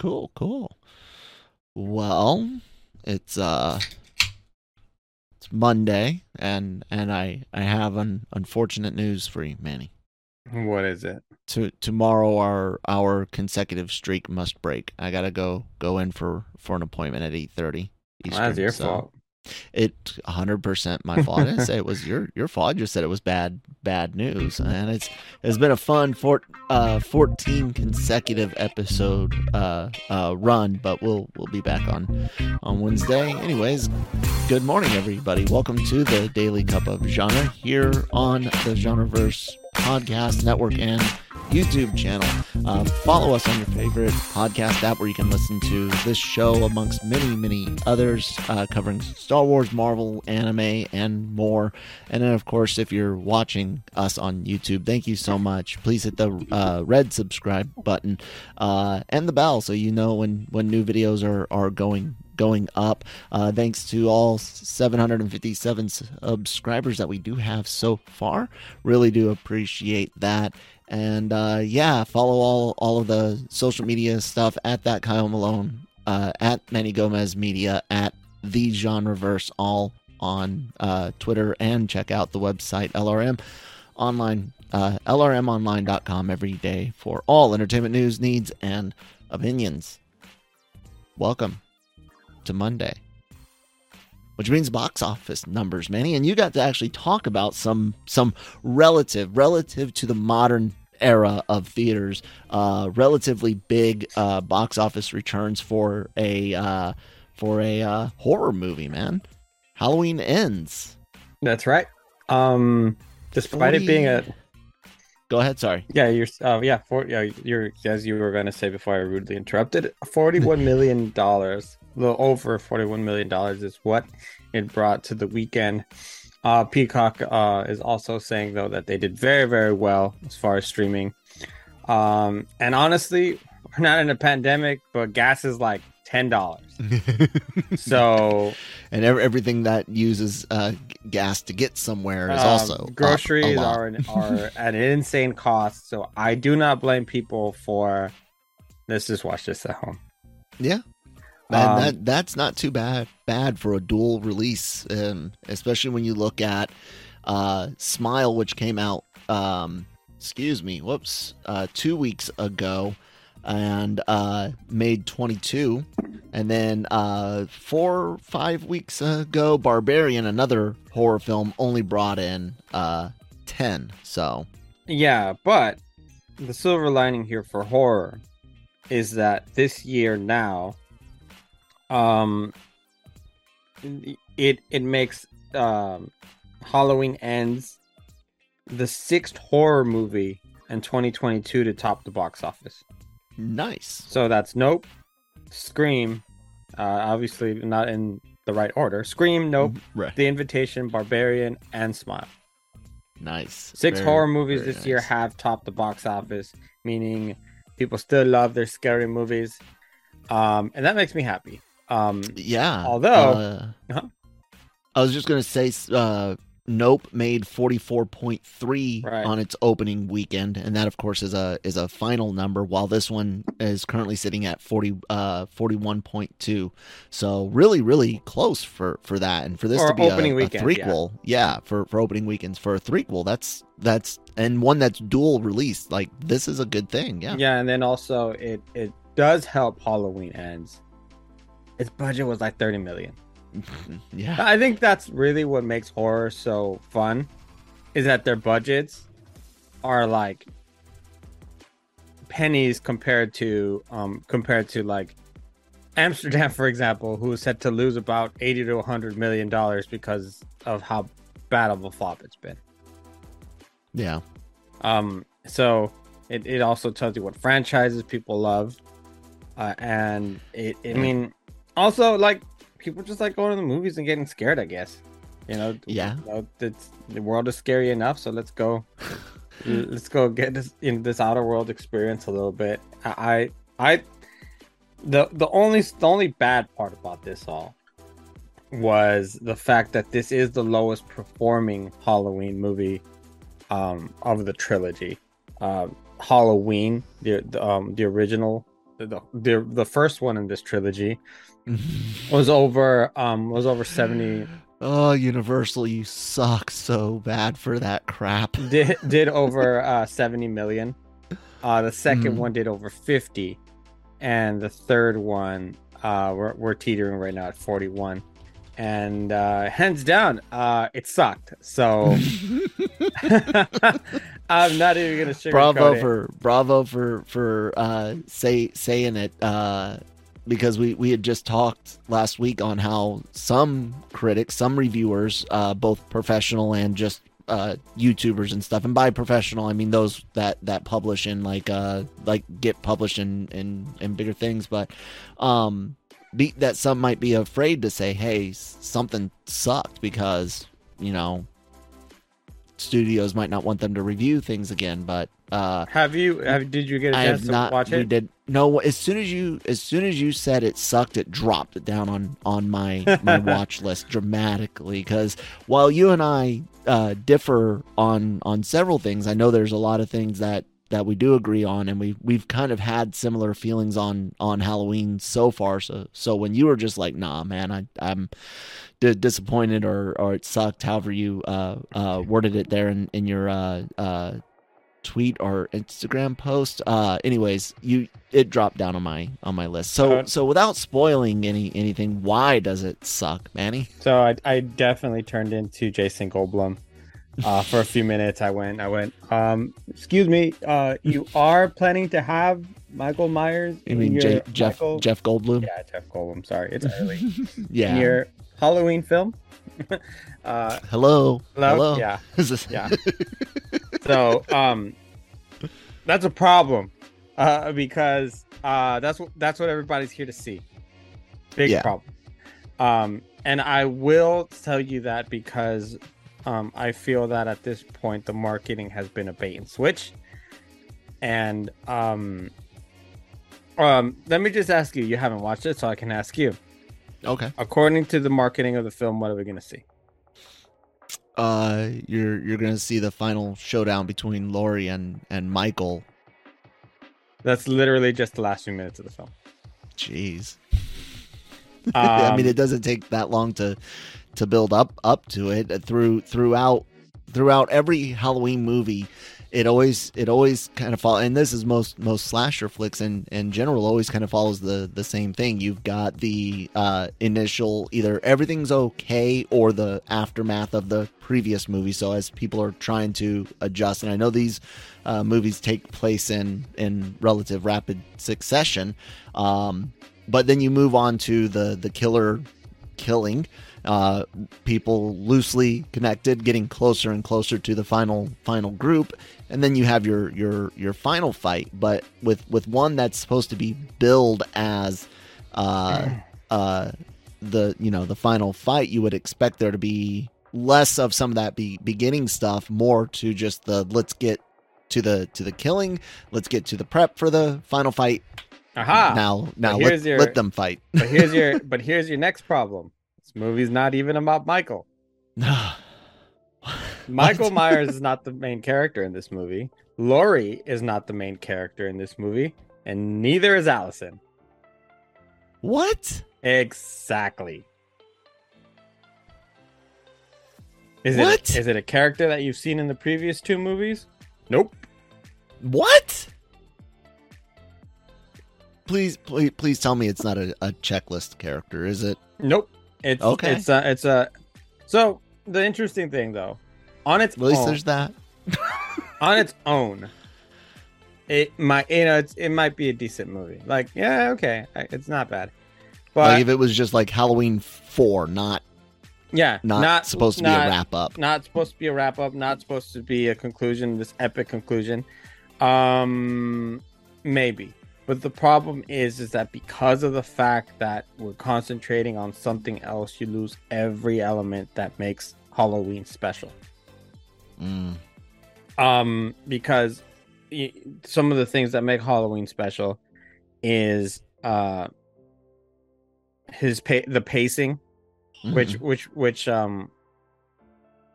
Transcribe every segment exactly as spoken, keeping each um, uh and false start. Cool, cool. Well, it's uh, it's Monday, and and I I have an unfortunate news for you, Manny. What is it? To tomorrow, our our consecutive streak must break. I gotta go go in for, for an appointment at eight thirty. That's your so fault. It a hundred percent my fault. I didn't say it was your your fault. I just said it was bad bad news. And it's it's been a fun four, uh fourteen consecutive episode uh uh run. But we'll we'll be back on on Wednesday. Anyways, good morning everybody. Welcome to the Daily Cup of Genre here on the Genreverse Podcast Network and YouTube channel. Uh, follow us on your favorite podcast app where you can listen to this show amongst many, many others uh, covering Star Wars, Marvel, anime, and more. And then, of course, if you're watching us on YouTube, thank you so much. Please hit the uh, red subscribe button uh, and the bell so you know when, when new videos are, are going going up. Uh, thanks to all seven hundred fifty-seven subscribers that we do have so far. Really do appreciate that. And uh, yeah, follow all, all of the social media stuff at that Kyle Malone, uh, at Manny Gomez Media, at the Genreverse, all on uh, Twitter, and check out the website L R M online, uh, L R M online dot com every day for all entertainment news, needs, and opinions. Welcome to Monday, which means box office numbers, Manny, and you got to actually talk about some some relative relative to the modern era of theaters, uh, relatively big uh, box office returns for a uh, for a uh, horror movie. Man, Halloween Ends. That's right. Um, despite forty... it being a go ahead, sorry. Yeah, you're. Uh, yeah, for, yeah, you're. As you were going to say before I rudely interrupted, forty-one million dollars. A little over forty-one million dollars is what it brought to the weekend. Uh, Peacock uh, is also saying, though, that they did very, very well as far as streaming. Um, and honestly, we're not in a pandemic, but gas is like ten dollars. So, and every, everything that uses uh, gas to get somewhere is um, also groceries are an, are at an insane cost. So I do not blame people for let's just watch this at home. Yeah. Man, um, that that's not too bad bad for a dual release, um, especially when you look at uh, Smile, which came out, um, excuse me, whoops, uh, two weeks ago, and uh, made twenty-two, and then uh, four five weeks ago, Barbarian, another horror film, only brought in uh, ten. So yeah, but the silver lining here for horror is that this year now. Um, it it makes um, Halloween Ends the sixth horror movie in twenty twenty-two to top the box office. Nice. So that's Nope, Scream, uh, obviously not in the right order. Scream, Nope, right. The Invitation, Barbarian, and Smile. Nice. Six very, horror movies this nice. year have topped the box office, meaning people still love their scary movies, um, and that makes me happy. Um, yeah. Although, uh, uh-huh. I was just gonna say, uh, Nope made forty-four point three right. on its opening weekend, and that, of course, is a is a final number. While this one is currently sitting at forty-one point two, so really, really close for, for that, and for this or to be opening a, weekend, a threequel. Yeah, yeah for, for opening weekends for a threequel. That's that's and one that's dual release. Like this is a good thing. Yeah. Yeah, and then also it it. does help Halloween Ends, its budget was like thirty million. Yeah, I think that's really what makes horror so fun, is that their budgets are like pennies compared to um compared to like Amsterdam, for example, who is set to lose about eighty to one hundred million dollars because of how bad of a flop it's been. Yeah. Um so it, it also tells you what franchises people love, uh, and it, it I mean also like people just like going to the movies and getting scared, I guess. You know, yeah. You know, it's, the world is scary enough, so let's go, let's go get this in this outer world experience a little bit. I, I, the the only the only bad part about this all was the fact that this is the lowest performing Halloween movie um, of the trilogy. Uh, Halloween, the the, um, the original, the, the the first one in this trilogy. was over um was over seventy. Oh, Universal, you suck so bad for that crap. did did over uh seventy million. Uh the second mm. one did over fifty, and the third one uh we're, we're teetering right now at forty-one, and uh hands down uh it sucked. So I'm not even gonna sugarcoat bravo it. for bravo for for uh say saying it uh because we, we had just talked last week on how some critics, some reviewers, uh, both professional and just uh, YouTubers and stuff. And by professional, I mean those that, that publish in like uh like get published in, in, in bigger things. But um, be, that some might be afraid to say, hey, something sucked because, you know, studios might not want them to review things again. But uh, have you? Have, did you get a chance I have to not, watch it? We did. No, as soon as you as soon as you said it sucked, it dropped it down on, on my, my watch list dramatically, because while you and I uh, differ on on several things, I know there's a lot of things that, that we do agree on, and we we've kind of had similar feelings on, on Halloween so far. So so when you were just like, nah, man, I I'm d- disappointed or, or it sucked, however you uh, uh, worded it there in in your uh, uh, tweet or Instagram post, uh anyways you it dropped down on my on my list. So uh, so without spoiling any anything, why does it suck, Manny? So I, I definitely turned into Jason Goldblum uh for a few minutes. I went I went um excuse me, uh you are planning to have Michael Myers you in mean your J- Jeff Michael... Jeff Goldblum yeah Jeff Goldblum sorry it's early yeah in your Halloween film. uh hello hello, hello. yeah this... yeah So um, that's a problem uh, because uh, that's what that's what everybody's here to see. Big yeah. problem. Um, and I will tell you that because um, I feel that at this point the marketing has been a bait and switch. And um, um, let me just ask you: you haven't watched it, so I can ask you. Okay. According to the marketing of the film, what are we going to see? Uh, you're you're gonna see the final showdown between Laurie and, and Michael. That's literally just the last few minutes of the film. Jeez. Um, I mean, it doesn't take that long to to build up up to it. Through throughout throughout every Halloween movie, it always it always kind of follows. And this is most most slasher flicks in, in general always kind of follows the the same thing. You've got the uh, initial either everything's okay or the aftermath of the previous movie. So as people are trying to adjust, and I know these uh, movies take place in in relative rapid succession, um, but then you move on to the the killer killing uh, people loosely connected, getting closer and closer to the final final group, and then you have your your your final fight. But with with one that's supposed to be billed as uh, uh, the you know the final fight, you would expect there to be less of some of that be beginning stuff, more to just the let's get to the to the killing, let's get to the prep for the final fight. Aha! Now, now let, your, let them fight. But here's your but here's your next problem. This movie's not even about Michael. No. Michael Myers is not the main character in this movie. Laurie is not the main character in this movie, and neither is Allison. What? Exactly. Is what? It, is it a character that you've seen in the previous two movies? Nope. What? please, please, please tell me it's not a, a checklist character, is it? Nope. It's okay. It's a. It's a. So the interesting thing, though, on its at least own, there's that. on its own, it might you know it's, it might be a decent movie. Like yeah, okay, it's not bad. But like if it was just like Halloween four, not yeah, not, not supposed to not, be a wrap up, not supposed to be a wrap up, not supposed to be a conclusion, this epic conclusion. Um, maybe. But the problem is, is that because of the fact that we're concentrating on something else, you lose every element that makes Halloween special. Mm. Um, because some of the things that make Halloween special is uh, his pa- the pacing, mm. which which which um,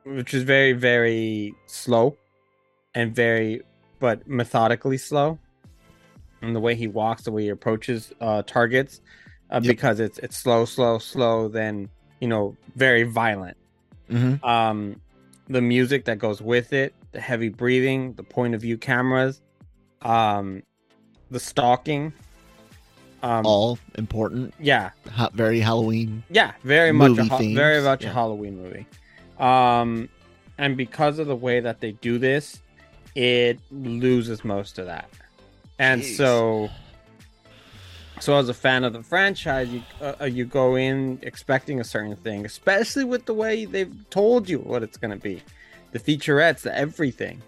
which is very very slow, and very but methodically slow. And the way he walks, the way he approaches uh, targets, uh, yep. because it's it's slow, slow, slow. Then you know, very violent. Mm-hmm. Um, the music that goes with it, the heavy breathing, the point of view cameras, um, the stalking, um, all important. Yeah, ha- very Halloween. Yeah, very much, a, very much yeah. a Halloween movie. Um, and because of the way that they do this, it loses most of that. And Jeez. so, so as a fan of the franchise, you uh, you go in expecting a certain thing, especially with the way they've told you what it's going to be, the featurettes, the everything,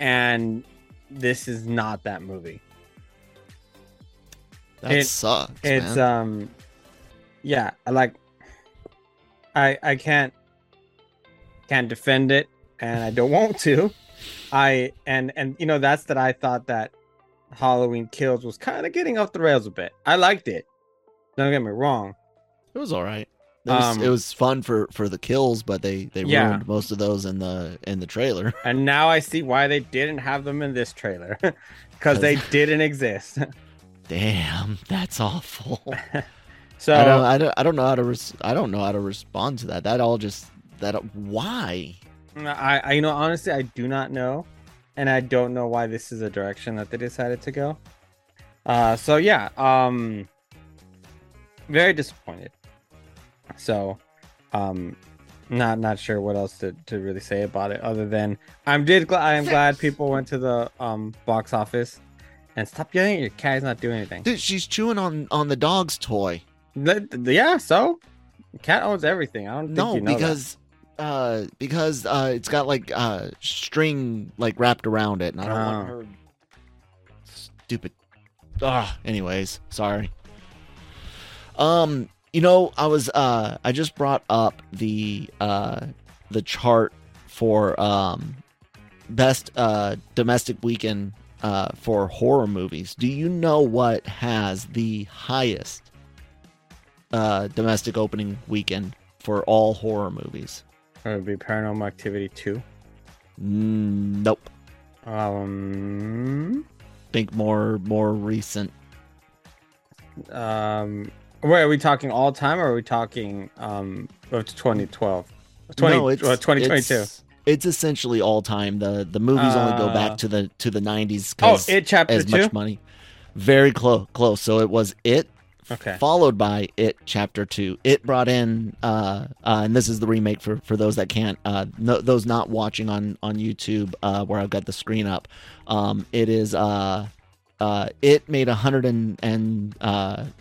and this is not that movie. That it, sucks. It's man. um, yeah, like I I can't can't defend it, and I don't want to. I and and you know that's that I thought that. Halloween Kills was kind of getting off the rails a bit. I liked it. Don't get me wrong. It was all right. It was, um, it was fun for, for the kills, but they, they yeah. ruined most of those in the in the trailer. And now I see why they didn't have them in this trailer. Because they didn't exist. Damn, that's awful. so I don't I don't I don't know how to res- I don't know how to respond to that. That all just that why? I, I you know honestly I do not know. And I don't know why this is the direction that they decided to go. Uh, so, yeah. Um, very disappointed. So, um, not not sure what else to, to really say about it other than I'm did gl- I am glad people went to the um, box office and stop yelling at your cat. It's not doing anything. Dude, she's chewing on, on the dog's toy. Yeah, so? Cat owns everything. I don't think no, you know No, because... That. Uh, because uh, it's got like uh string like wrapped around it, and I don't oh. want her stupid. Ah, anyways, sorry. Um, you know, I was uh, I just brought up the uh the chart for um best uh domestic weekend uh for horror movies. Do you know what has the highest uh domestic opening weekend for all horror movies? It would be Paranormal Activity two. Nope. Um, think more more recent. Um, wait, are we talking all time or are we talking um of twenty twelve? No, it's uh, twenty twenty-two. It's, it's essentially all time. The the movies uh, only go back to the to the nineties. Oh, It Chapter as Two. Much money. Very close, close. So it was It. Okay. Followed by It Chapter Two. It brought in, uh, uh, and this is the remake for, for those that can't, uh, no, those not watching on on YouTube, uh, where I've got the screen up. Um, it is, uh, uh, it made one hundred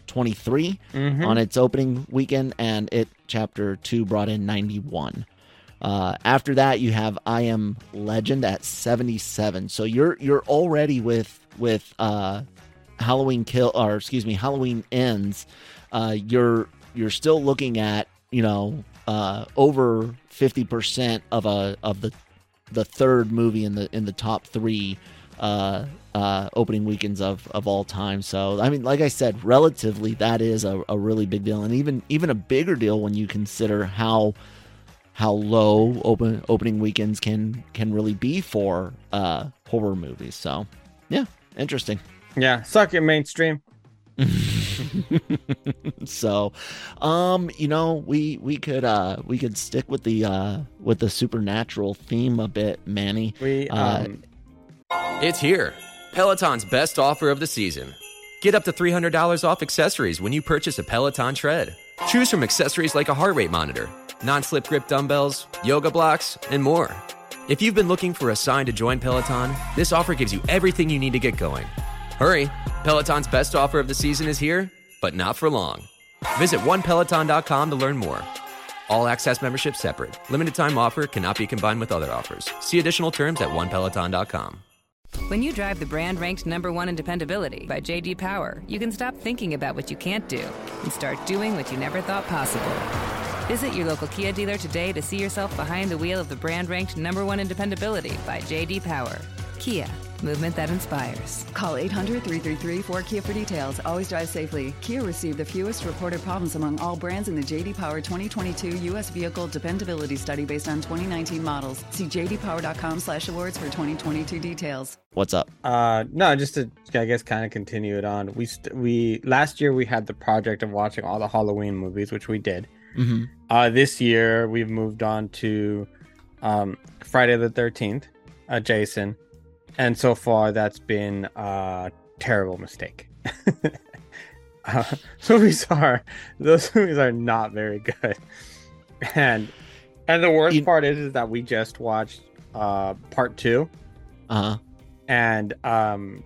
twenty-three mm-hmm. on its opening weekend, and It Chapter Two brought in ninety-one. Uh, after that, you have I Am Legend at seventy-seven. So you're you're already with with. Uh, Halloween kill or excuse me Halloween Ends, uh you're you're still looking at you know uh over fifty percent of a of the the third movie in the in the top three uh uh opening weekends of of all time. So I mean, like I said, relatively that is a, a really big deal, and even even a bigger deal when you consider how how low open opening weekends can can really be for uh horror movies. So yeah, interesting. Yeah, suck it, mainstream. So, um, you know, we we could uh we could stick with the uh with the supernatural theme a bit, Manny. We um... uh, it's here. Peloton's best offer of the season. Get up to three hundred dollars off accessories when you purchase a Peloton tread. Choose from accessories like a heart rate monitor, non-slip grip dumbbells, yoga blocks, and more. If you've been looking for a sign to join Peloton, this offer gives you everything you need to get going. Hurry, Peloton's best offer of the season is here, but not for long. Visit one peloton dot com to learn more. All access membership separate. Limited time offer cannot be combined with other offers. See additional terms at one peloton dot com. When you drive the brand ranked number one in dependability by J D. Power, you can stop thinking about what you can't do and start doing what you never thought possible. Visit your local Kia dealer today to see yourself behind the wheel of the brand ranked number one in dependability by J D. Power. Kia, movement that inspires. Call eight hundred three three three four K I A for details. Always drive safely. Kia received the fewest reported problems among all brands in the J D. Power twenty twenty-two U S Vehicle Dependability Study based on twenty nineteen models. See j d power dot com slash awards for twenty twenty-two details. What's up? Uh, no, just to, I guess, kind of continue it on. We st- we last year we had the project of watching all the Halloween movies, which we did. Mm-hmm. Uh, this year we've moved on to um, Friday the thirteenth, uh, Jason. And so far, that's been a terrible mistake. uh, movies are those movies are not very good, and and the worst you... part is, is that we just watched uh, part two, uh-huh. and um,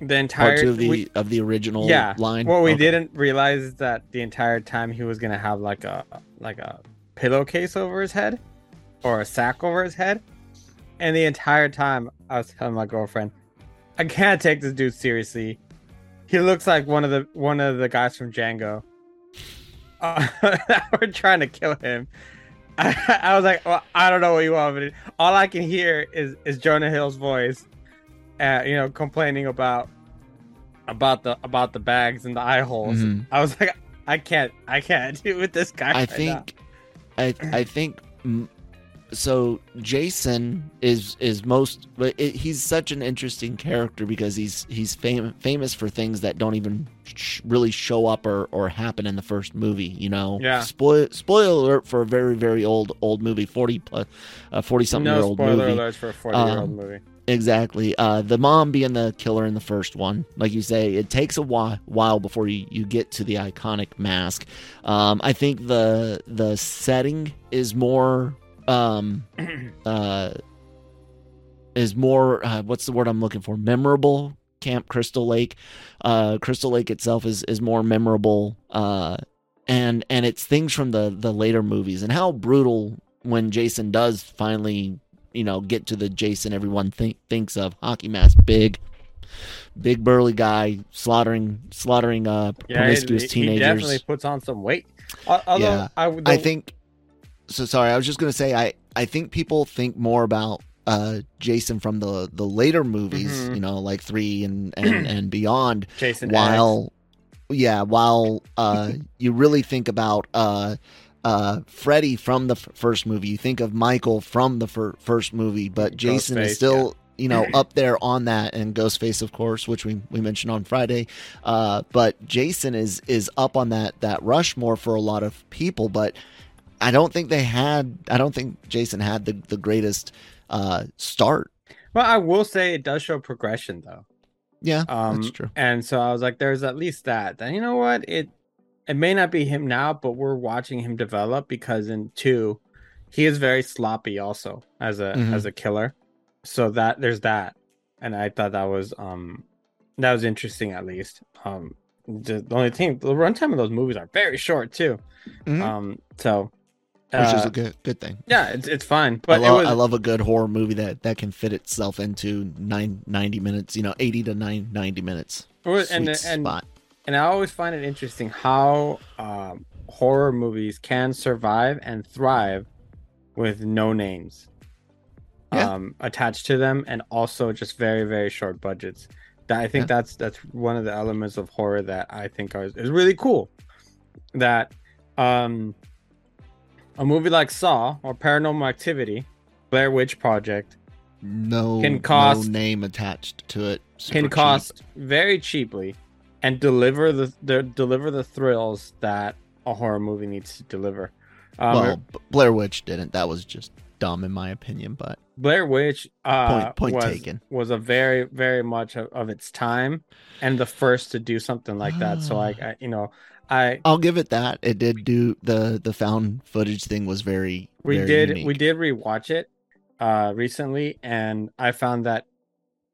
the entire part two of the we, of the original yeah, line. What we okay. didn't realize is that the entire time he was gonna have like a like a pillowcase over his head, or a sack over his head. And the entire time, I was telling my girlfriend, I can't take this dude seriously. He looks like one of the one of the guys from Django. Uh, we're trying to kill him. I, I was like, well, I don't know what you want, but all I can hear is is Jonah Hill's voice, uh, you know, complaining about about the about the bags and the eye holes. Mm-hmm. I was like, I can't, I can't do with this guy. I right think, now. I I think. So Jason is is most but it, he's such an interesting character because he's he's fam- famous for things that don't even sh- really show up or, or happen in the first movie, you know. Yeah. Spoil spoiler alert for a very very old old movie, forty plus uh, forty something no year old movie. No spoiler alerts for a forty year old um, movie. Exactly. Uh, the mom being the killer in the first one, like you say, it takes a while, while before you, you get to the iconic mask. Um, I think the the setting is more um uh is more uh, what's the word I'm looking for memorable. Camp Crystal Lake uh Crystal Lake itself is is more memorable uh and and it's things from the the later movies and how brutal when Jason does finally, you know, get to the Jason everyone think, thinks of hockey mask, big big burly guy slaughtering slaughtering uh yeah, promiscuous he, teenagers. He definitely puts on some weight. Although yeah. I, the... I think So sorry, I was just gonna say I, I think people think more about uh, Jason from the, the later movies, mm-hmm. you know, like three and, and, and beyond. Jason while X. yeah, while uh, you really think about uh, uh, Freddy from the f- first movie. You think of Michael from the fir- first movie, but Jason Ghostface, is still yeah. you know up there on that, and Ghostface, of course, which we, we mentioned on Friday. Uh, but Jason is is up on that that Rushmore for a lot of people, but. I don't think they had. I don't think Jason had the, the greatest uh, start. Well, I will say it does show progression, though. Yeah, um, that's true. And so I was like, "There's at least that." Then you know what? It it may not be him now, but we're watching him develop because in two, he is very sloppy also as a mm-hmm. as a killer. So that there's that, and I thought that was um that was interesting at least. Um, the, the only thing, the runtime of those movies are very short too. Mm-hmm. Um, so. Which is a good good thing. Yeah, it's it's fine. But I love, it was... I love a good horror movie that, that can fit itself into nine, ninety minutes, you know, eighty to ninety minutes. Was, and, and, and I always find it interesting how um, horror movies can survive and thrive with no names yeah. um, attached to them and also just very, very short budgets. That I think yeah. that's that's one of the elements of horror that I think are, is really cool. That... um. A movie like Saw or Paranormal Activity, Blair Witch Project, no, can cost, no name attached to it. Can cost cheap. very cheaply, and deliver the, the deliver the thrills that a horror movie needs to deliver. Um, well, Blair Witch didn't. That was just dumb in my opinion, but Blair Witch uh, point, point was, taken. was a very, very much of, of its time and the first to do something like that. So I, I you know, I I'll give it that. It did do the the found footage thing was very. We very did unique. we did rewatch it uh, recently, and I found that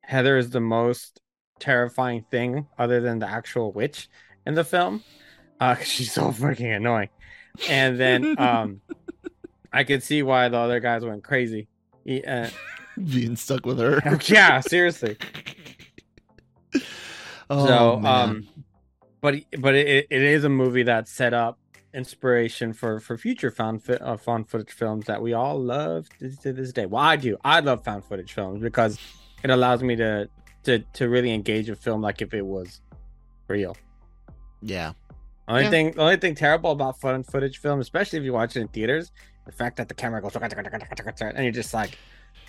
Heather is the most terrifying thing other than the actual witch in the film. Uh, 'cause she's so freaking annoying. And then um, I could see why the other guys went crazy. He, uh, being stuck with her. Yeah, seriously. Oh, so, man. um, but but it, it is a movie that set up inspiration for, for future found fi- uh, found footage films that we all love to, to this day. Well, I do. I love found footage films because it allows me to to to really engage a film like if it was real. Yeah. Only yeah. thing, the only thing terrible about found footage film, especially if you watch it in theaters, the fact that the camera goes and you're just like,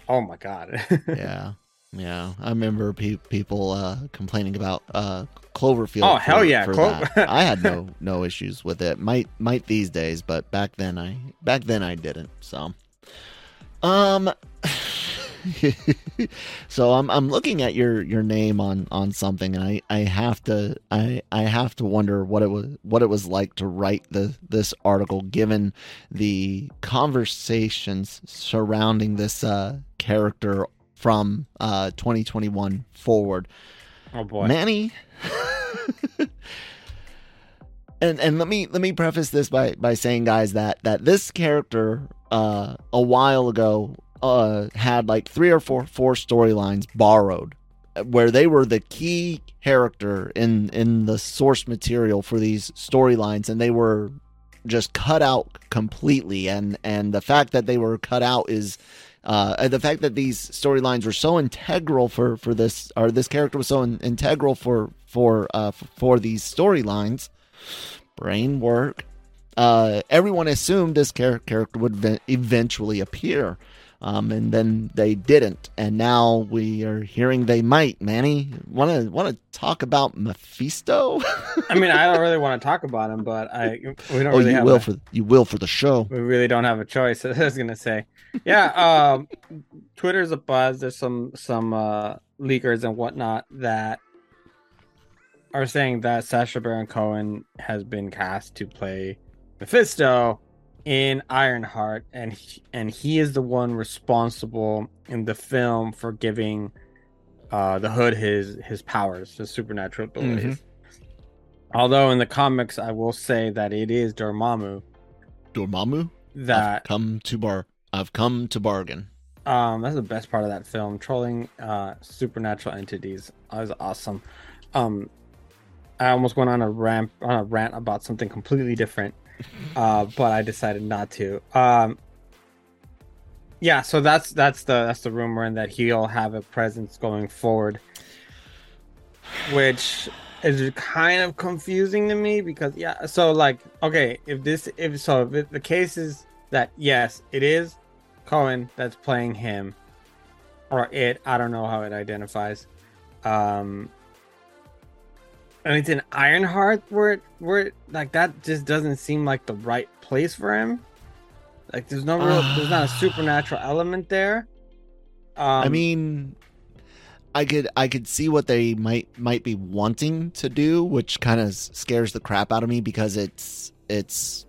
oh my god. yeah, yeah. I remember pe- people uh, complaining about uh, Cloverfield. Oh for, hell yeah! For Clo- that. I had no no issues with it. Might might these days, but back then I back then I didn't. So, um, so I'm I'm looking at your, your name on, on something, and I, I have to I, I have to wonder what it was what it was like to write the this article, given the conversations surrounding this uh, character from uh, twenty twenty-one forward. Oh boy, Manny. And and let me let me preface this by, by saying, guys, that that this character uh, a while ago. Uh, had like three or four four storylines borrowed, where they were the key character in in the source material for these storylines, and they were just cut out completely. And and the fact that they were cut out is uh, the fact that these storylines were so integral for, for this, or this character was so in, integral for for uh, for these storylines. Brain work. Uh, everyone assumed this char- character would ve- eventually appear. Um, and then they didn't, and now we are hearing they might. Manny, want to want to talk about Mephisto? I mean, I don't really want to talk about him, but I we don't. Oh, really you have will a, for you will for the show. We really don't have a choice. I was gonna say, yeah. Um, Twitter's abuzz. There's some some uh, leakers and whatnot that are saying that Sacha Baron Cohen has been cast to play Mephisto in Ironheart, and he, and he is the one responsible in the film for giving uh, the Hood his his powers, his supernatural abilities. Mm-hmm. Although in the comics, I will say that it is Dormammu. Dormammu? That I've come to bar. I've come to bargain. Um, that's the best part of that film. Trolling uh, supernatural entities. That was awesome. Um, I almost went on a rant on a rant about something completely different. Uh, but I decided not to. Um, yeah, so that's that's the that's the rumor, and that he'll have a presence going forward, which is kind of confusing to me because yeah. So like, okay, if this if so if the case is that yes, it is Cohen that's playing him, or it. I don't know how it identifies. Um, And it's in Ironheart where, where like that just doesn't seem like the right place for him. Like there's no real, uh, there's not a supernatural element there. Um, I mean, I could I could see what they might might be wanting to do, which kind of scares the crap out of me because it's it's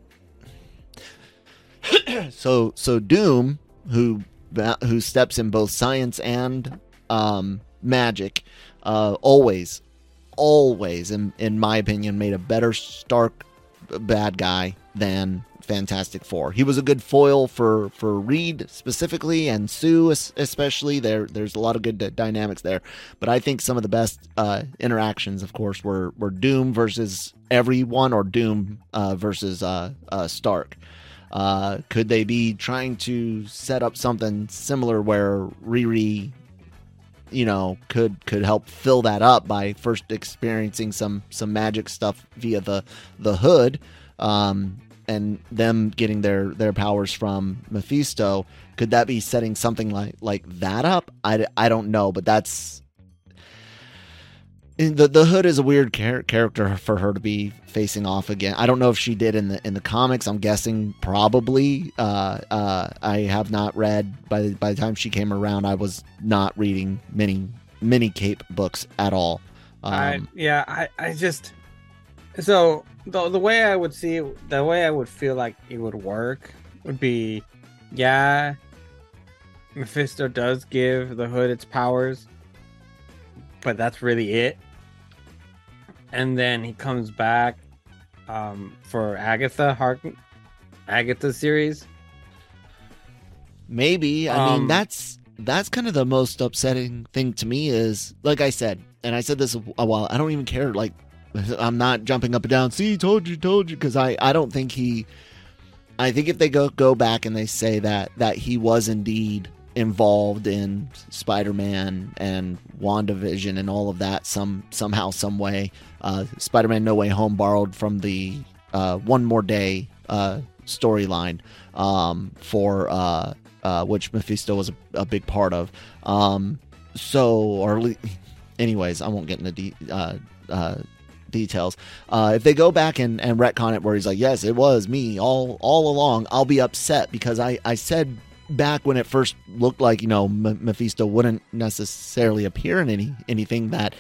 so so Doom, who who steps in both science and um, magic, uh, always. always in in my opinion made a better Stark bad guy than Fantastic Four. He was a good foil for for Reed specifically, and Sue especially. There there's a lot of good d- dynamics there, but I think some of the best uh interactions of course were were Doom versus everyone, or Doom uh versus uh, uh Stark. Uh could they be trying to set up something similar where Riri you know, could could help fill that up by first experiencing some some magic stuff via the the Hood, um, and them getting their their powers from Mephisto? Could that be setting something like like that up? I, I don't know, but that's The the Hood is a weird char- character for her to be facing off again. I don't know if she did in the in the comics. I'm guessing probably. Uh, uh, I have not read. By the, by the time she came around, I was not reading many many Cape books at all. Um, I, yeah, I, I just so the the way I would see it, the way I would feel like it would work would be, yeah, Mephisto does give the Hood its powers, but that's really it. And then he comes back um, for Agatha Harkness, Agatha series. Maybe. I um, mean, that's that's kind of the most upsetting thing to me is, like I said, and I said this a while, I don't even care. Like, I'm not jumping up and down. See, told you, told you. Because I, I don't think he... I think if they go, go back and they say that that he was indeed involved in Spider-Man and WandaVision and all of that some somehow, some way. Uh, Spider-Man No Way Home borrowed from the uh, One More Day uh, storyline um, for uh, uh, which Mephisto was a, a big part of. Um, so, or le- anyways, I won't get into de- uh, uh, details. Uh, if they go back and, and retcon it where he's like, yes, it was me all all along, I'll be upset because I, I said... back when it first looked like, you know, Mephisto wouldn't necessarily appear in any anything, that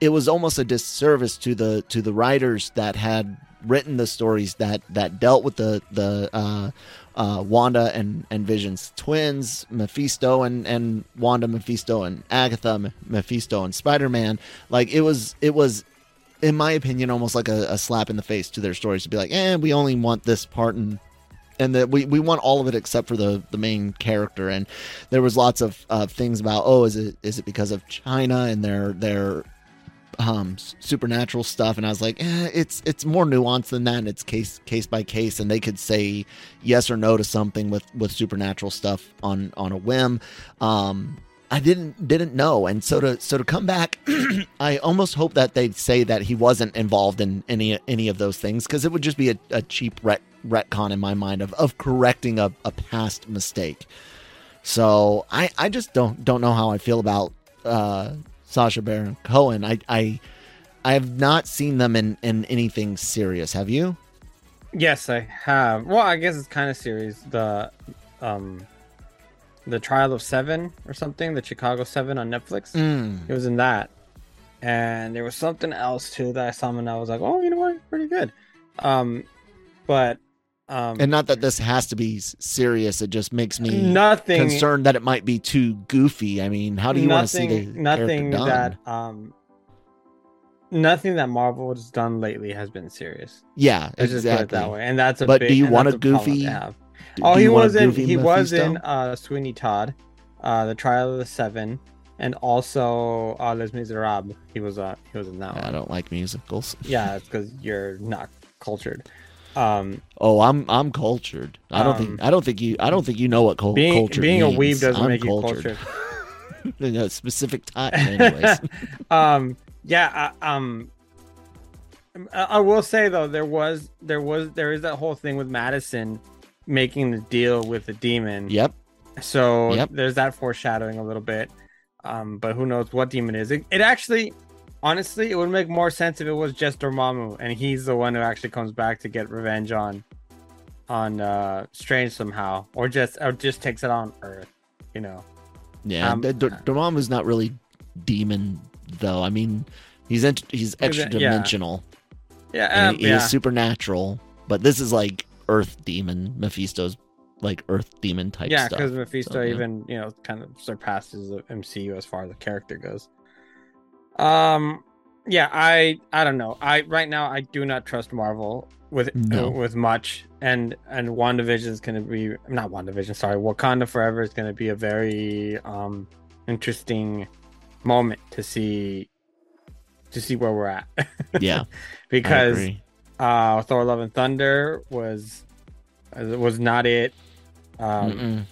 it was almost a disservice to the to the writers that had written the stories that that dealt with the the uh, uh, Wanda and, and Vision's twins, Mephisto and, and Wanda Mephisto and Agatha Mephisto and Spider-Man. Like it was it was. in my opinion, almost like a, a slap in the face to their stories to be like, eh, we only want this part and. And that we, we want all of it except for the, the main character. And there was lots of uh, things about, oh, is it is it because of China and their their um, supernatural stuff? And I was like, eh, it's it's more nuanced than that. And it's case case by case. And they could say yes or no to something with, with supernatural stuff on on a whim. Um, I didn't didn't know. And so to so to come back, I almost hope that they'd say that he wasn't involved in any any of those things, because it would just be a, a cheap wreck. retcon in my mind of, of correcting a, a past mistake. So I, I just don't don't know how I feel about uh, Sacha Baron Cohen. I, I I have not seen them in, in anything serious. Have you? Yes, I have. Well, I guess it's kind of serious. The um the Trial of Seven or something, the Chicago Seven on Netflix. Mm. It was in that. And there was something else too that I saw and I was like, oh, you know what? Pretty good. Um but Um, and not that this has to be serious. It just makes me nothing, concerned that it might be too goofy. I mean, how do you nothing, want to see the nothing character done? That um, nothing that Marvel has done lately has been serious. Yeah, let's exactly. Just put it that way. And that's a but big, do you want a goofy? Have. Do, oh, do he was in. He Mephisto? was in uh, Sweeney Todd, uh, The Trial of the Seven, and also uh, Les Miserables. He was uh, he was in that. Yeah, one. I don't like musicals. Yeah, it's because you're not cultured. Um, oh, I'm I'm cultured. I don't um, think I don't think you I don't think you know what cul- being, culture being means. Being a weeb doesn't I'm make cultured. You cultured. No specific time, anyways. um, yeah. I, um, I, I will say though, there was there was there is that whole thing with Madison making the deal with the demon. Yep. So yep. There's that foreshadowing a little bit, um, but who knows what demon is it? It actually. Honestly, it would make more sense if it was just Dormammu, and he's the one who actually comes back to get revenge on, on uh, Strange somehow, or just or just takes it on Earth, you know. Yeah, um, D- D- Dormammu's not really demon though. I mean, he's ent- he's extra dimensional. Yeah, yeah, um, he, he yeah. is supernatural, but this is like Earth demon. Mephisto's like Earth demon type. Yeah, because Mephisto so, yeah. even you know kind of surpasses the M C U as far as the character goes. Um, yeah, I, I don't know. I, right now I do not trust Marvel with, no. uh, with much and, and WandaVision is going to be not WandaVision, sorry. Wakanda Forever is going to be a very, um, interesting moment to see, to see where we're at. Yeah. Because, uh, Thor Love and Thunder was, was not it. Um,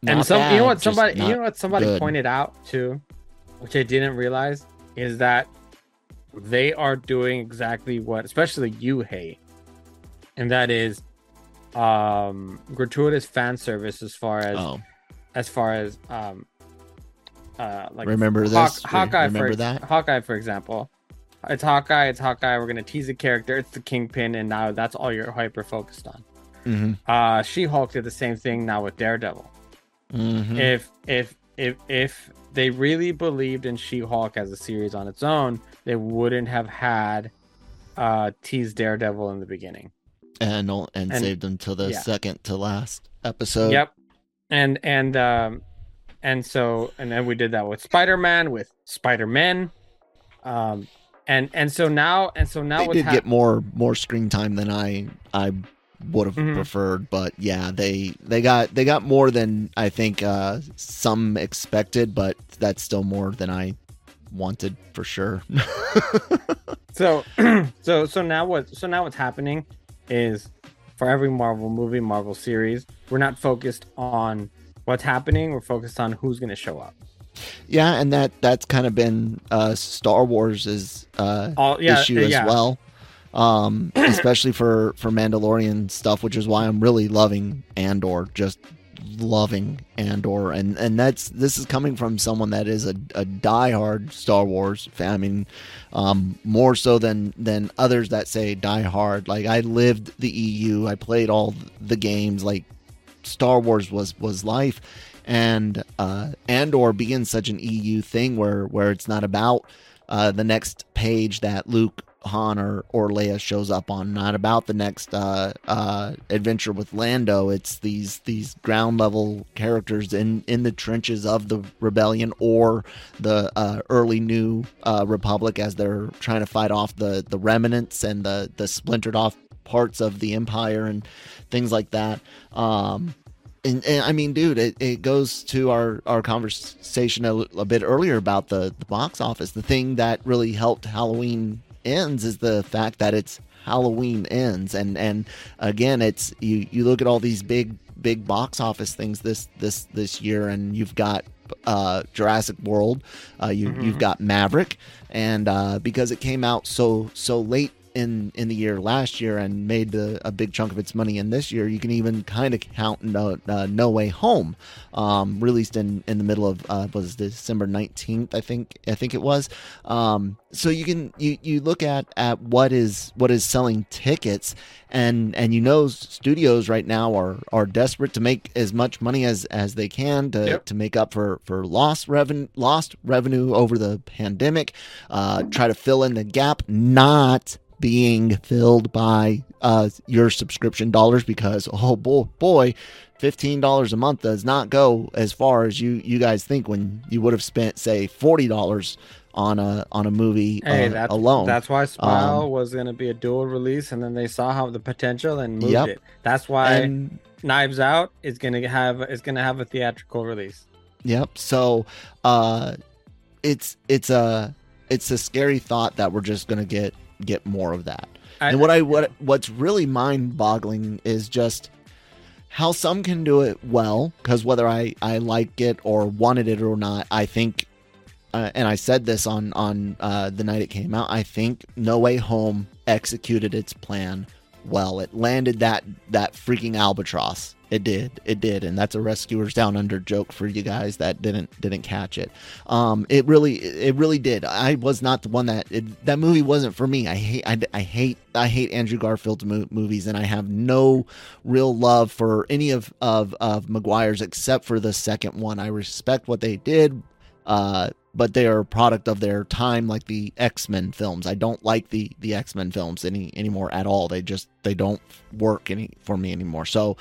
not and some, bad, you know what somebody, you know what somebody good. pointed out too. Which I didn't realize is that they are doing exactly what, especially you hate, and that is um, gratuitous fan service as far as oh. as far as um, uh, like remember Haw- this? Hawkeye, remember for, that? Hawkeye, for example. It's Hawkeye. It's Hawkeye. We're gonna tease a character. It's the Kingpin, and now that's all you're hyper focused on. Mm-hmm. Uh, She-Hulk did the same thing now with Daredevil. Mm-hmm. If if if if they really believed in She-Hulk as a series on its own, they wouldn't have had uh, teased Daredevil in the beginning, and and, and saved him till the yeah. second to last episode. Yep, and and um, and so and then we did that with Spider-Man, with Spider-Men. Um, And and so now and so now they did ha- get more more screen time than I I would have mm-hmm. preferred, but yeah they they got they got more than I think uh, some expected, but that's still more than I wanted for sure. so so so now what so now what's happening is for every Marvel movie, Marvel series, we're not focused on what's happening, we're focused on who's going to show up. Yeah, and that that's kind of been uh, Star Wars' uh, All, yeah, issue as yeah. well, um, especially for, for Mandalorian stuff, which is why I'm really loving Andor, just loving Andor, and and that's this is coming from someone that is a, a diehard Star Wars fan. I mean, um, more so than than others that say diehard. Like I lived the E U, I played all the games. Like Star Wars was was life. And uh, Andor being such an E U thing where, where it's not about uh, the next page that Luke, Han, or, or Leia shows up on, not about the next uh, uh, adventure with Lando. It's these these ground level characters in, in the trenches of the rebellion or the uh, early New uh, Republic as they're trying to fight off the, the remnants and the, the splintered off parts of the Empire and things like that. Um, And, and I mean, dude, it, it goes to our, our conversation a, a bit earlier about the, the box office. The thing that really helped Halloween Ends is the fact that it's Halloween Ends. And, and again, it's you, you look at all these big, big box office things this this, this year, and you've got uh, Jurassic World, uh, you, mm-hmm. you've got Maverick, and uh, because it came out so so late in in the year last year and made the, a big chunk of its money in this year, you can even kind of count No, uh, No Way Home, um, released in, in the middle of uh, was December nineteenth, I think I think it was. Um, so you can you, you look at, at what is what is selling tickets, and and you know studios right now are are desperate to make as much money as, as they can to, yep. to make up for for lost revenue lost revenue over the pandemic, uh, try to fill in the gap, not being filled by uh, your subscription dollars, because oh boy, boy, fifteen dollars a month does not go as far as you, you guys think when you would have spent say forty dollars on a on a movie hey, uh, that's, alone. That's why Smile um, was going to be a dual release, and then they saw how the potential and moved yep. it. That's why and, Knives Out is going to have is going to have a theatrical release. Yep. So uh, it's it's a it's a scary thought that we're just going to get. get more of that. I, and what I what what's really mind-boggling is just how some can do it well, because whether I I like it or wanted it or not, I think uh, and I said this on on uh the night it came out, I think No Way Home executed its plan well. It landed that that freaking albatross. It did. It did. And that's a Rescuers Down Under joke for you guys that didn't didn't catch it. Um, it really it really did. I was not the one that it, that movie wasn't for me. I hate I, I hate I hate Andrew Garfield's mo- movies, and I have no real love for any of of of Maguire's except for the second one. I respect what they did, uh, but they are a product of their time, like the X-Men films. I don't like the, the X-Men films any anymore at all. They just they don't work any for me anymore. So.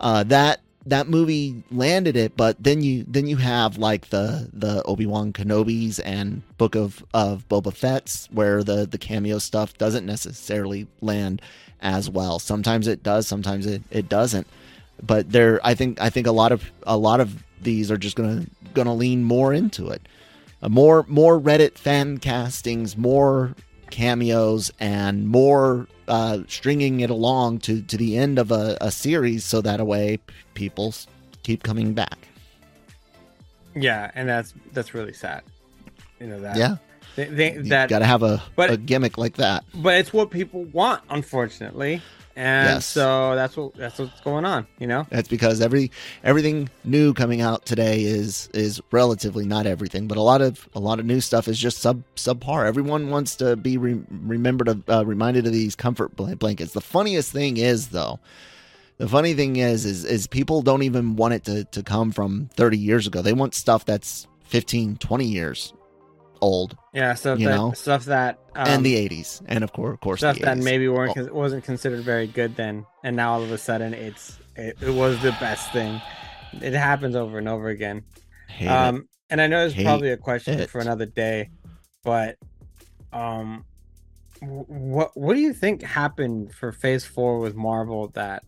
Uh, that that movie landed it, but then you then you have like the, the Obi-Wan Kenobis and Book of, of Boba Fett's, where the, the cameo stuff doesn't necessarily land as well. Sometimes it does, sometimes it, it doesn't. But there, I think I think a lot of a lot of these are just gonna gonna lean more into it, uh, more more Reddit fan castings, more cameos, and more. Uh, stringing it along to, to the end of a, a series, so that a way p- people keep coming back. Yeah, and that's that's really sad. You know that. Yeah, they, they, you that gotta have a, but, a gimmick like that. But it's what people want, unfortunately. And yes. so that's what that's what's going on, you know? That's because every everything new coming out today is is relatively not everything, but a lot of a lot of new stuff is just sub subpar. Everyone wants to be re- remembered uh, reminded of these comfort bl- blankets. The funniest thing is though, the funny thing is is is people don't even want it to to come from thirty years ago. They want stuff that's fifteen, twenty years old. Yeah, stuff that, stuff that um, and the eighties, and of course, of course, stuff that maybe weren't oh. wasn't considered very good then, and now all of a sudden it's it, it was the best thing. It happens over and over again. Hate um, it. And I know it's probably a question it. for another day, but um, what what do you think happened for Phase Four with Marvel that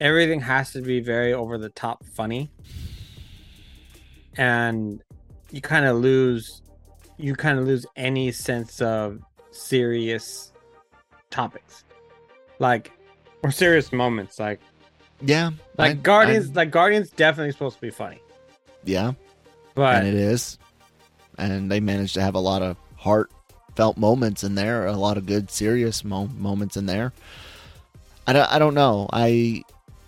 everything has to be very over the top funny, and you kind of lose, you kind of lose any sense of serious topics, like or serious moments, like yeah, like I, Guardians, I, like Guardians definitely supposed to be funny, yeah, but and it is, and they managed to have a lot of heartfelt moments in there, a lot of good serious mo- moments in there. I don't, I don't know, I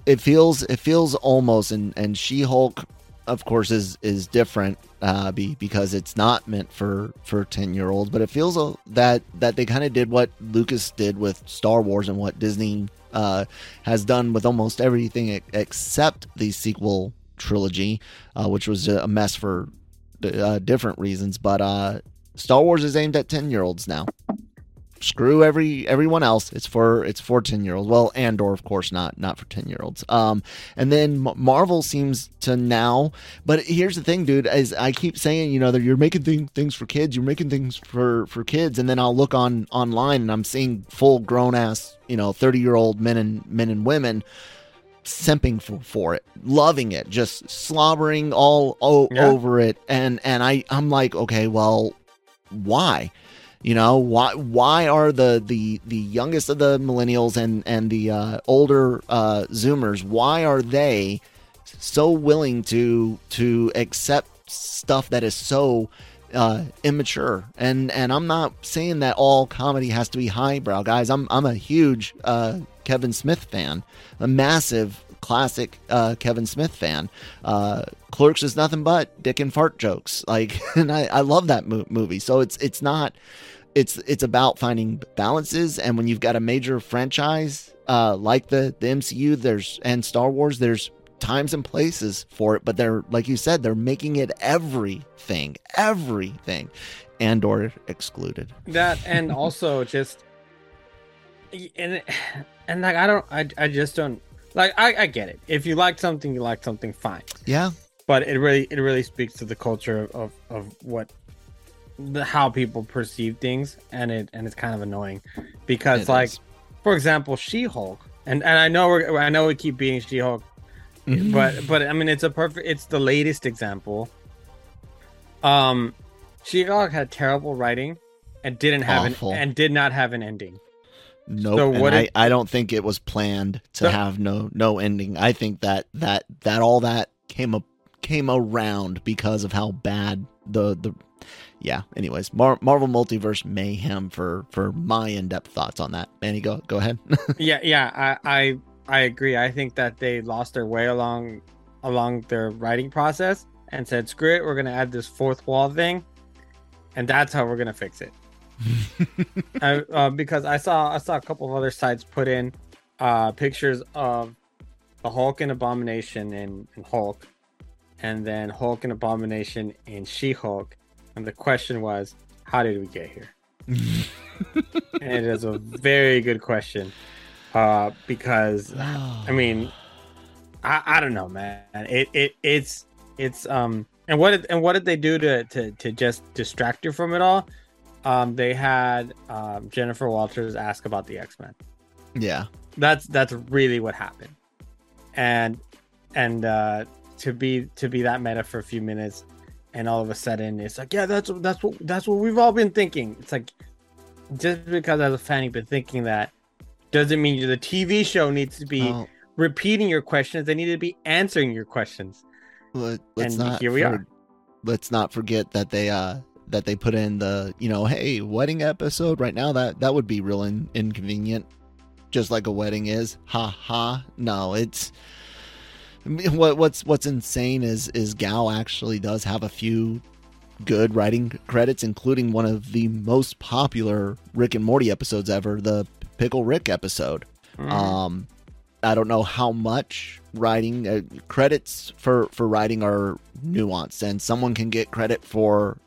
it feels it feels almost and and She-Hulk, of course, is is different uh, be, because it's not meant for for ten year olds. But it feels uh, that that they kind of did what Lucas did with Star Wars and what Disney uh, has done with almost everything except the sequel trilogy, uh, which was a mess for uh, different reasons. But uh, Star Wars is aimed at ten year olds now. Screw every everyone else. It's for it's for ten year olds. Well, Andor, of course, not not for ten year olds. Um, and then M- Marvel seems to now. But here's the thing, dude. As I keep saying, you know, that you're making th- things for kids. You're making things for, for kids. And then I'll look on online and I'm seeing full grown ass, you know, thirty year old men and men and women simping for, for it, loving it, just slobbering all o- yeah. over it. And and I I'm like, okay, well, why? You know, why why are the, the, the youngest of the millennials and, and the uh, older uh, Zoomers, why are they so willing to to accept stuff that is so uh, immature? And and I'm not saying that all comedy has to be highbrow, guys. I'm I'm a huge uh, Kevin Smith fan, a massive classic uh, Kevin Smith fan. Uh, Clerks is nothing but dick and fart jokes, like, and I, I love that mo- movie. So it's it's not it's it's about finding balances, and when you've got a major franchise uh, like the the M C U, there's and Star Wars, there's times and places for it. But they're, like you said, they're making it everything, everything, Andor excluded. That and also just and and like I don't I I just don't. Like, I, I get it. If you like something, you like something, fine. Yeah. But it really it really speaks to the culture of, of, of what the, how people perceive things, and it and it's kind of annoying because it like is. For example, She-Hulk, and, and I know we're I know we keep beating She-Hulk, mm-hmm. but but I mean it's a perfect it's the latest example. Um She-Hulk had terrible writing and didn't have Awful. an and did not have an ending. Nope, so and I, it, I don't think it was planned to so, have no no ending. I think that that, that all that came up, came around because of how bad the the yeah. Anyways, Mar- Marvel Multiverse Mayhem for, for my in depth thoughts on that. Manny, go go ahead. yeah, yeah, I, I I agree. I think that they lost their way along along their writing process and said, "Screw it, we're gonna add this fourth wall thing, and that's how we're gonna fix it." I, uh, because I saw I saw a couple of other sites put in uh, pictures of the Hulk and Abomination in, in Hulk, and then Hulk and Abomination in She-Hulk, and the question was, how did we get here? And it is a very good question uh, because oh. I mean I, I don't know, man. It it it's it's um and what did, and what did they do to, to, to just distract you from it all? Um, they had um, Jennifer Walters ask about the X-Men. Yeah, that's that's really what happened, and and uh, to be to be that meta for a few minutes, and all of a sudden it's like, yeah, that's that's what that's what we've all been thinking. It's like, just because as a fan you've been thinking that doesn't mean the T V show needs to be oh. repeating your questions. They need to be answering your questions. Let, let's and not here we for, are. Let's not forget that they. Uh... that they put in the, you know, hey, wedding episode right now, that that would be real in, inconvenient just like a wedding is. Ha ha. No, it's what what's what's insane is is Gal actually does have a few good writing credits, including one of the most popular Rick and Morty episodes ever, the Pickle Rick episode. Mm. Um, I don't know how much writing uh, credits for, for writing are nuanced, and someone can get credit for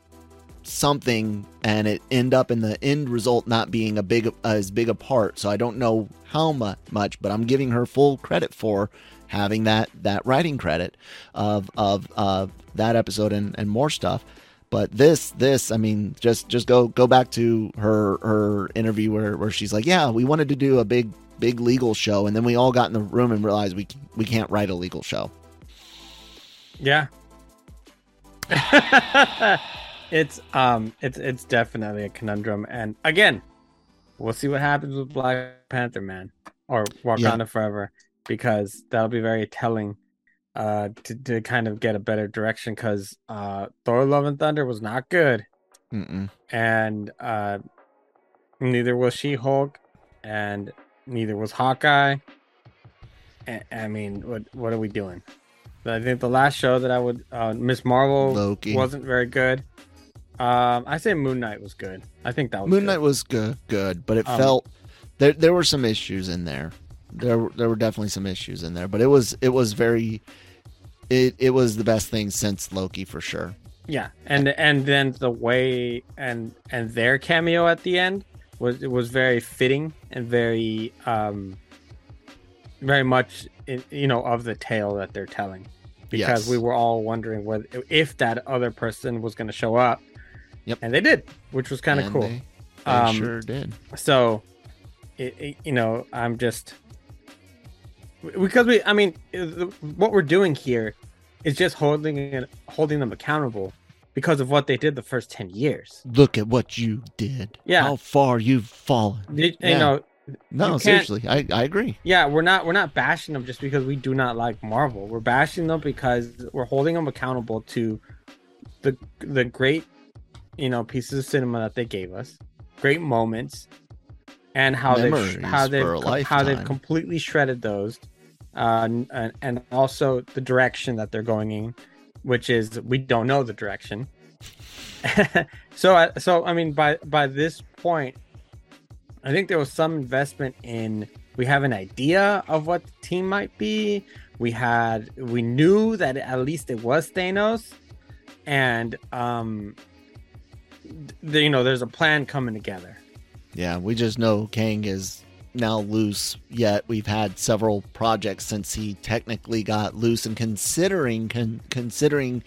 something and it end up in the end result not being a big uh, as big a part. So I don't know how mu- much, but I'm giving her full credit for having that that writing credit of of of that episode and, and more stuff. But this, this, I mean, just, just go, go back to her, her interview where, where she's like, yeah, we wanted to do a big, big legal show. And then we all got in the room and realized we, we can't write a legal show. Yeah. it's, um, it's, it's definitely a conundrum. And again, we'll see what happens with Black Panther, man, or Wakanda yeah. Forever, because that'll be very telling. Uh, to, to kind of get a better direction, because uh, Thor Love and Thunder was not good. Mm-mm. And uh, neither was She-Hulk, and neither was Hawkeye. A- I mean, what what are we doing? I think the last show that I would uh, Miss Marvel Loki. Wasn't very good. Um, I say Moon Knight was good. I think that was Moon good. Knight was good, good, but it um, felt there there were some issues in there. There, there were definitely some issues in there, but it was, it was very, it, it was the best thing since Loki for sure. Yeah, and and then the way and and their cameo at the end was it was very fitting and very, um, very much in, you know, of the tale that they're telling, because yes. we were all wondering whether if that other person was going to show up. Yep, and they did, which was kind of cool. They, they um, sure did. So, it, it, you know, I'm just. Because we, I mean, what we're doing here is just holding it, holding them accountable because of what they did the first ten years. Look at what you did. Yeah, how far you've fallen. You, you yeah. know, no, seriously, I, I agree. Yeah, we're not we're not bashing them just because we do not like Marvel. We're bashing them because we're holding them accountable to the the great, you know, pieces of cinema that they gave us, great moments, and how they how they how they've completely shredded those. Uh, and, and also the direction that they're going in, which is we don't know the direction. so, I, so I mean, by by this point, I think there was some investment in. We have an idea of what the team might be. We had, we knew that at least it was Thanos, and um, the, you know, there's a plan coming together. Yeah, we just know Kang is. Now loose, yet we've had several projects since he technically got loose, and considering con- considering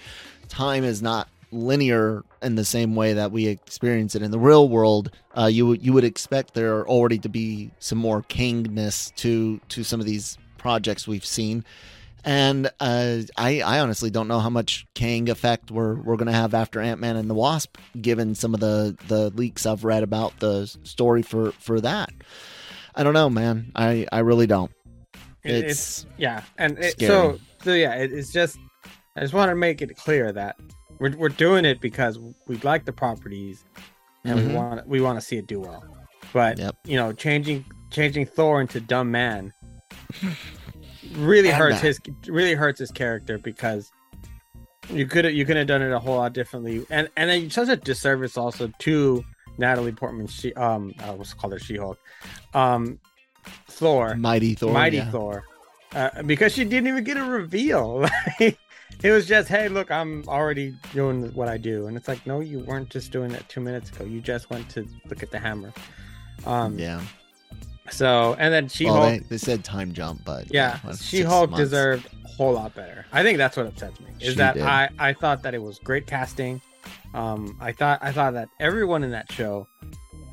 time is not linear in the same way that we experience it in the real world, uh you would you would expect there already to be some more Kangness to to some of these projects we've seen. And uh, I, I honestly don't know how much Kang effect we're we're gonna have after Ant-Man and the Wasp, given some of the, the leaks I've read about the story for, for that. I don't know, man. I, I really don't. It's, it's yeah, and it, so so yeah. It, it's just I just want to make it clear that we're we're doing it because we like the properties and mm-hmm. we want we want to see it do well. But yep. you know, changing changing Thor into dumb man really and hurts that. his really hurts his character, because you could you could have done it a whole lot differently, and and then such a disservice also to. Natalie Portman, she um, I was called her She-Hulk, um, Thor, Mighty Thor, Mighty yeah. Thor, uh, because she didn't even get a reveal. Like, it was just, hey, look, I'm already doing what I do, and it's like, no, you weren't just doing that two minutes ago. You just went to look at the hammer. Um, yeah. So, and then She-Hulk. Well, they, they said time jump, but yeah, yeah She-Hulk deserved a whole lot better. I think that's what upsets me is she that did. I I thought that it was great casting. Um, I thought I thought that everyone in that show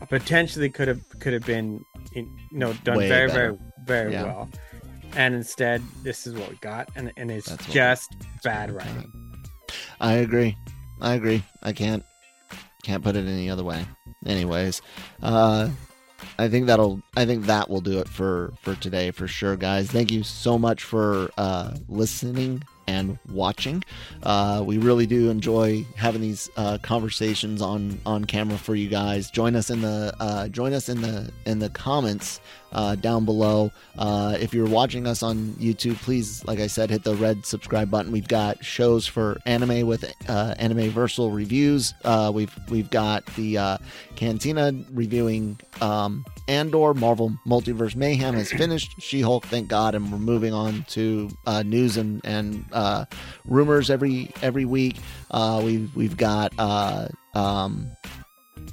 potentially could have could have been, you know, done Way very, better. very, very yeah. well, and instead, this is what we got, and and it's that's just we, bad writing. I agree, I agree. I can't can't put it any other way. Anyways, uh, I think that'll I think that will do it for for today for sure, guys. Thank you so much for uh, listening and watching. Uh, we really do enjoy having these uh, conversations on, on camera for you guys. Join us in the uh, join us in the in the comments uh, down below. Uh, if you're watching us on YouTube, please, like I said, hit the red subscribe button. We've got shows for anime with uh, Animeversal reviews. Uh, we've we've got the uh, Cantina reviewing um, Andor. Marvel Multiverse Mayhem is finished. She-Hulk, thank God, and we're moving on to uh, news and and uh, rumors every every week. Uh, we've we've got uh, um,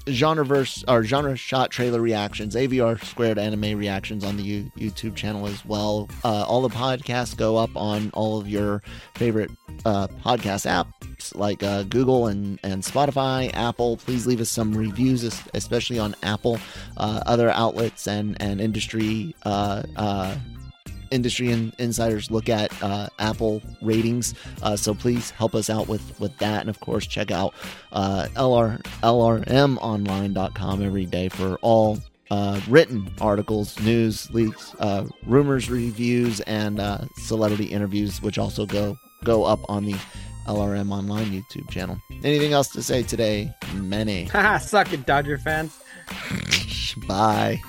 Genreverse or genre shot trailer reactions, A V R squared anime reactions on the U- YouTube channel as well. Uh, all the podcasts go up on all of your favorite uh, podcast apps like uh, Google and, and Spotify, Apple. Please leave us some reviews, especially on Apple. Uh, other outlets and and industry. Uh, uh, Industry and insiders look at uh, Apple ratings, uh, so please help us out with, with that. And of course, check out uh, L R M online dot com every day for all uh, written articles, news, leaks, uh, rumors, reviews, and uh, celebrity interviews, which also go go up on the L R M Online YouTube channel. Anything else to say today, Manny? Haha, suck it, Dodger fans. Bye.